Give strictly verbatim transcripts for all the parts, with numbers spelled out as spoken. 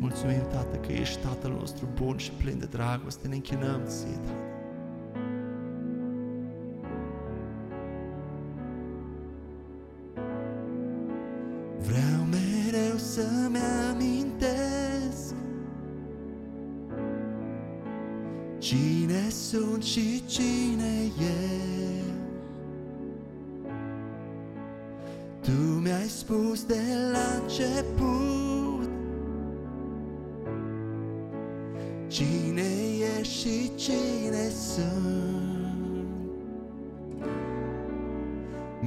mulțumim, Tată, că ești Tatăl nostru bun și plin de dragoste. Ne închinăm ție, Tată. Vreau mereu să-mi amintesc cine sunt și cine e. Tu mi-ai spus de la început cine ești și cine sunt.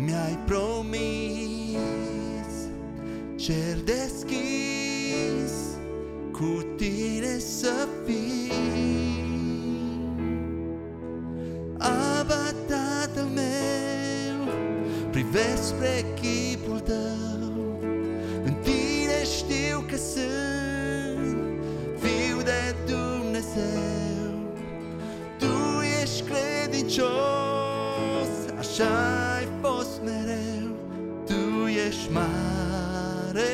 Mi-ai promis cer deschis, cu tine să fii. Aba, Tatăl meu, privesc spre chipul tău, în tine știu că sunt fiu de Dumnezeu. Tu ești credincios, așa ai fost mereu. Tu ești mare,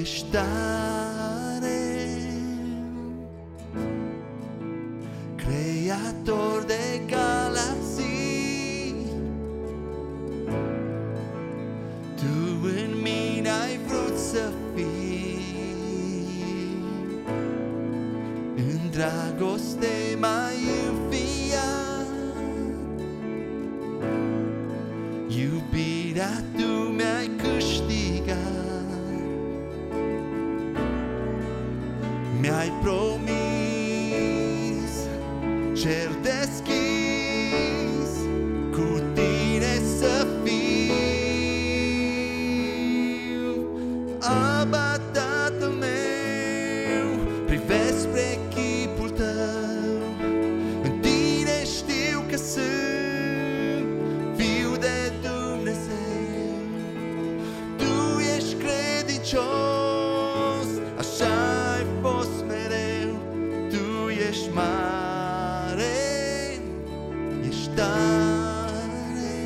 ești tare, creator de galaxii. Tu în mine ai vrut să fii, în dragoste m-ai înfiat, iubirea tu mi-ai câștigat. Mi-ai promis cer deschis, cu tine să fiu. Aba, Tatăl meu, privesc spre chipul tău, în tine știu că sunt fiu de Dumnezeu. Tu ești credincios, așa ai fost mereu. Tu ești mare, ești tare.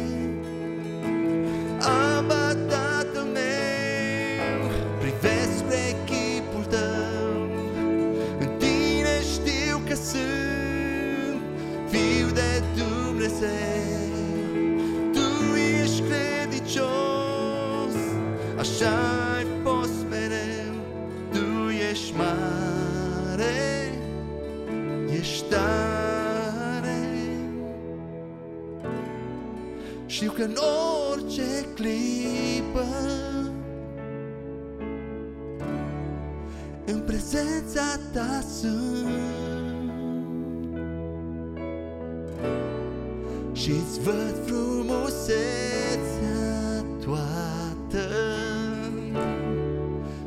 Aba, Tatăl meu, privesc spre chipul tău, în tine știu că sunt fiu de Dumnezeu. Tu ești credincios, așa ai fost mereu. Tu ești mare, ești tare. Știu că în orice clipă, în prezența ta sunt și-ți văd frumusețea toată,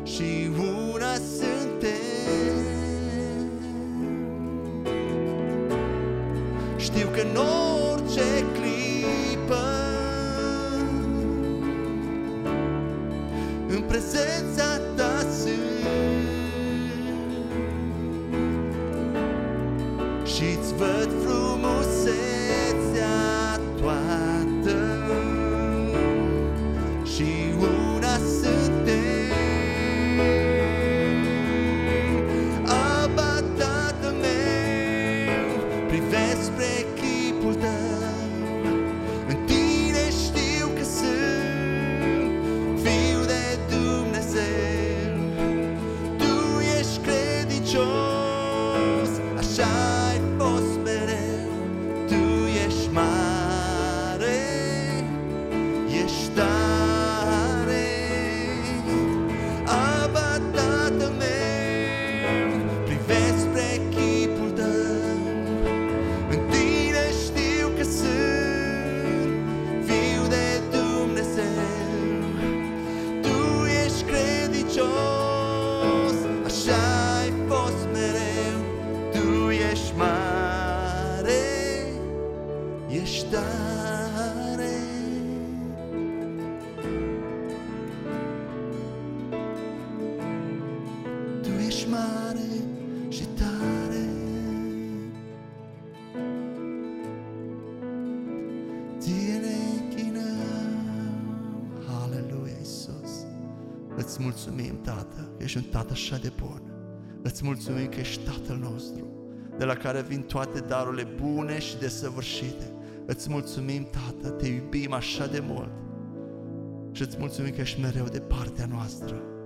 și una suntem. Știu că în orice clipă, în prezența ta sunt și-ți văd frumusețea toată, și una suntem. Aba, Tatăl meu, privesc spre chipul tău, în tine știu că sunt fiu de Dumnezeu. Îți mulțumim, Tată, că ești un Tată așa de bun. Îți mulțumim că ești Tatăl nostru, de la care vin toate darurile bune și desăvârșite. Îți mulțumim, Tată, te iubim așa de mult și îți mulțumim că ești mereu de partea noastră.